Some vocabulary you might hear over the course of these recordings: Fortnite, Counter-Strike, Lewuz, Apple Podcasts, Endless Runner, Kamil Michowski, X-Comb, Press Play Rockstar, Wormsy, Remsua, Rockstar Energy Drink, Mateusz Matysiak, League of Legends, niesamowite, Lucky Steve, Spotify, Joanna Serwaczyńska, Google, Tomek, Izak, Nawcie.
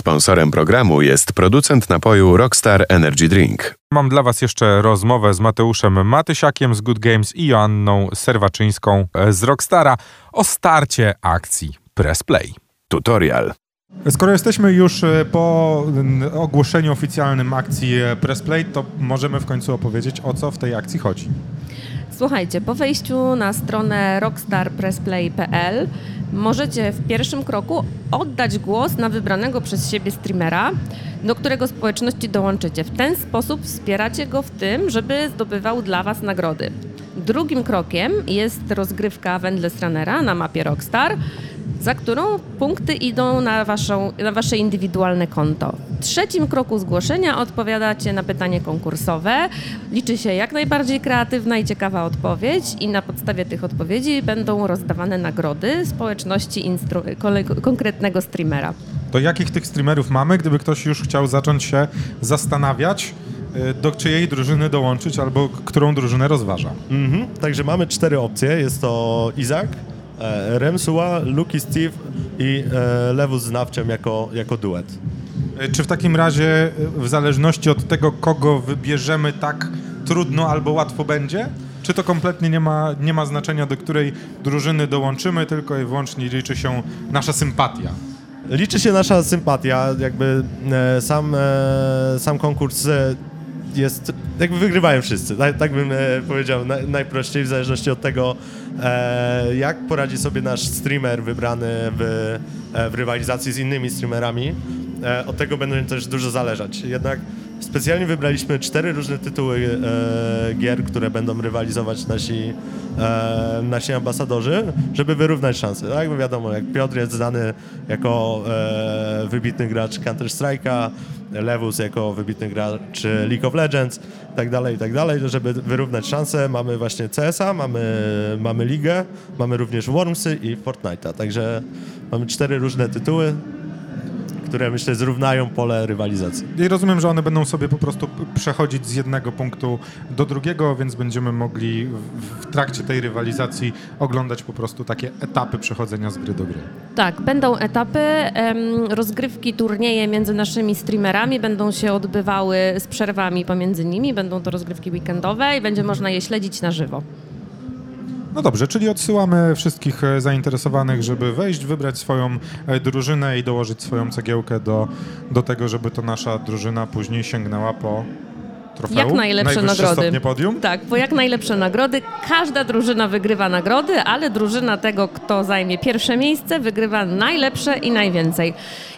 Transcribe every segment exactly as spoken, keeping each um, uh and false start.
Sponsorem programu jest producent napoju Rockstar Energy Drink. Mam dla Was jeszcze rozmowę z Mateuszem Matysiakiem z Good Games i Joanną Serwaczyńską z Rockstara o starcie akcji Press Play. Tutorial. Skoro jesteśmy już po ogłoszeniu oficjalnym akcji Press Play, to możemy w końcu opowiedzieć, o co w tej akcji chodzi. Słuchajcie, po wejściu na stronę rockstar press play kropka p l możecie w pierwszym kroku oddać głos na wybranego przez siebie streamera, do którego społeczności dołączycie. W ten sposób wspieracie go w tym, żeby zdobywał dla Was nagrody. Drugim krokiem jest rozgrywka w Endless Runnera na mapie Rockstar, za którą punkty idą na, waszą, na wasze indywidualne konto. W trzecim kroku zgłoszenia odpowiadacie na pytanie konkursowe. Liczy się jak najbardziej kreatywna i ciekawa odpowiedź i na podstawie tych odpowiedzi będą rozdawane nagrody społeczności instru- kole- konkretnego streamera. To jakich tych streamerów mamy, gdyby ktoś już chciał zacząć się zastanawiać, do czyjej drużyny dołączyć albo którą drużynę rozważa? Mhm. Także mamy cztery opcje. Jest to Izak, Remsua, Lucky Steve i e, Lewuz z Nawciem jako, jako duet. Czy w takim razie w zależności od tego, kogo wybierzemy, tak trudno albo łatwo będzie? Czy to kompletnie nie ma, nie ma znaczenia, do której drużyny dołączymy, tylko i wyłącznie liczy się nasza sympatia? Liczy się nasza sympatia, jakby e, sam, e, sam konkurs e, jest, jakby wygrywają wszyscy, tak, tak bym e, powiedział na, najprościej, w zależności od tego, e, jak poradzi sobie nasz streamer wybrany w, e, w rywalizacji z innymi streamerami, e, od tego będzie też dużo zależeć. Jednak specjalnie wybraliśmy cztery różne tytuły e, gier, które będą rywalizować nasi, e, nasi ambasadorzy, żeby wyrównać szanse. Tak, bo wiadomo, jak Piotr jest znany jako e, wybitny gracz Counter-Strike'a, Lewuz jako wybitny gracz League of Legends, tak dalej, tak dalej, żeby wyrównać szanse. Mamy właśnie C S a, mamy, mamy Ligę, mamy również Wormsy i Fortnite'a, także mamy cztery różne tytuły, które myślę zrównają pole rywalizacji. I rozumiem, że one będą sobie po prostu przechodzić z jednego punktu do drugiego, więc będziemy mogli w trakcie tej rywalizacji oglądać po prostu takie etapy przechodzenia z gry do gry. Tak, będą etapy, rozgrywki, turnieje między naszymi streamerami będą się odbywały z przerwami pomiędzy nimi, będą to rozgrywki weekendowe i będzie można je śledzić na żywo. No dobrze, czyli odsyłamy wszystkich zainteresowanych, żeby wejść, wybrać swoją drużynę i dołożyć swoją cegiełkę do, do tego, żeby to nasza drużyna później sięgnęła po trofeum. Jak najlepsze Najwyższe nagrody. Stopnie podium. Tak, po jak najlepsze nagrody. Każda drużyna wygrywa nagrody, ale drużyna tego, kto zajmie pierwsze miejsce, wygrywa najlepsze i najwięcej.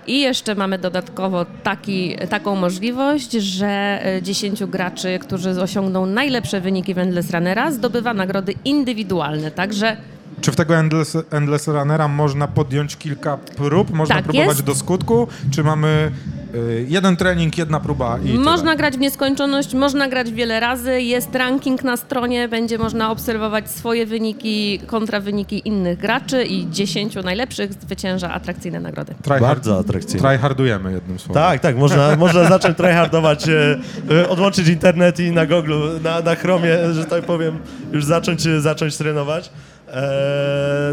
I jeszcze mamy dodatkowo taki, taką możliwość, że dziesięciu graczy, którzy osiągną najlepsze wyniki w Endless Runnera, zdobywa nagrody indywidualne, także... Czy w tego Endless, Endless Runnera można podjąć kilka prób? Można tak, próbować jest. do skutku? Czy mamy y, jeden trening, jedna próba i Można tyle. grać w nieskończoność, można grać wiele razy. Jest ranking na stronie, będzie można obserwować swoje wyniki kontra wyniki innych graczy i dziesięciu najlepszych zwycięża atrakcyjne nagrody. Try Bardzo hard, atrakcyjne. Tryhardujemy jednym słowem. Tak, tak, można, można zacząć tryhardować, y, y, odłączyć internet i na Google, na, na Chromie, że tak powiem, już zacząć, y, zacząć trenować.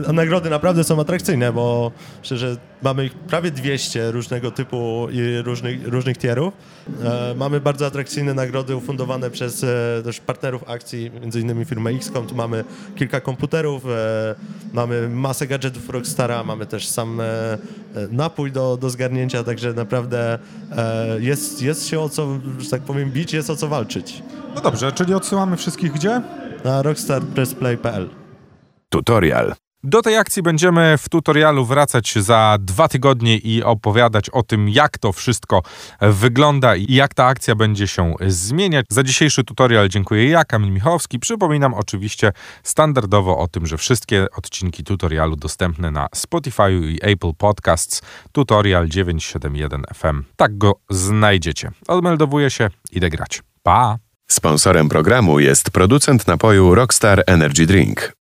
Eee, nagrody naprawdę są atrakcyjne, bo myślę, że mamy ich prawie dwieście różnego typu i różnych, różnych tierów. Eee, mamy bardzo atrakcyjne nagrody ufundowane przez e, też partnerów akcji, między innymi firmę X-Comb. Tu mamy kilka komputerów, e, mamy masę gadżetów Rockstara, mamy też sam e, napój do, do zgarnięcia, także naprawdę e, jest, jest się o co, że tak powiem, bić, jest o co walczyć. No dobrze, czyli odsyłamy wszystkich gdzie? Na rockstar press play kropka p l. Tutorial. Do tej akcji będziemy w tutorialu wracać za dwa tygodnie i opowiadać o tym, jak to wszystko wygląda i jak ta akcja będzie się zmieniać. Za dzisiejszy tutorial dziękuję ja, Kamil Michowski. Przypominam oczywiście standardowo o tym, że wszystkie odcinki tutorialu dostępne na Spotify i Apple Podcasts. Tutorial dziewięćset siedemdziesiąt jeden F M. Tak go znajdziecie. Odmeldowuję się, idę grać. Pa! Sponsorem programu jest producent napoju Rockstar Energy Drink.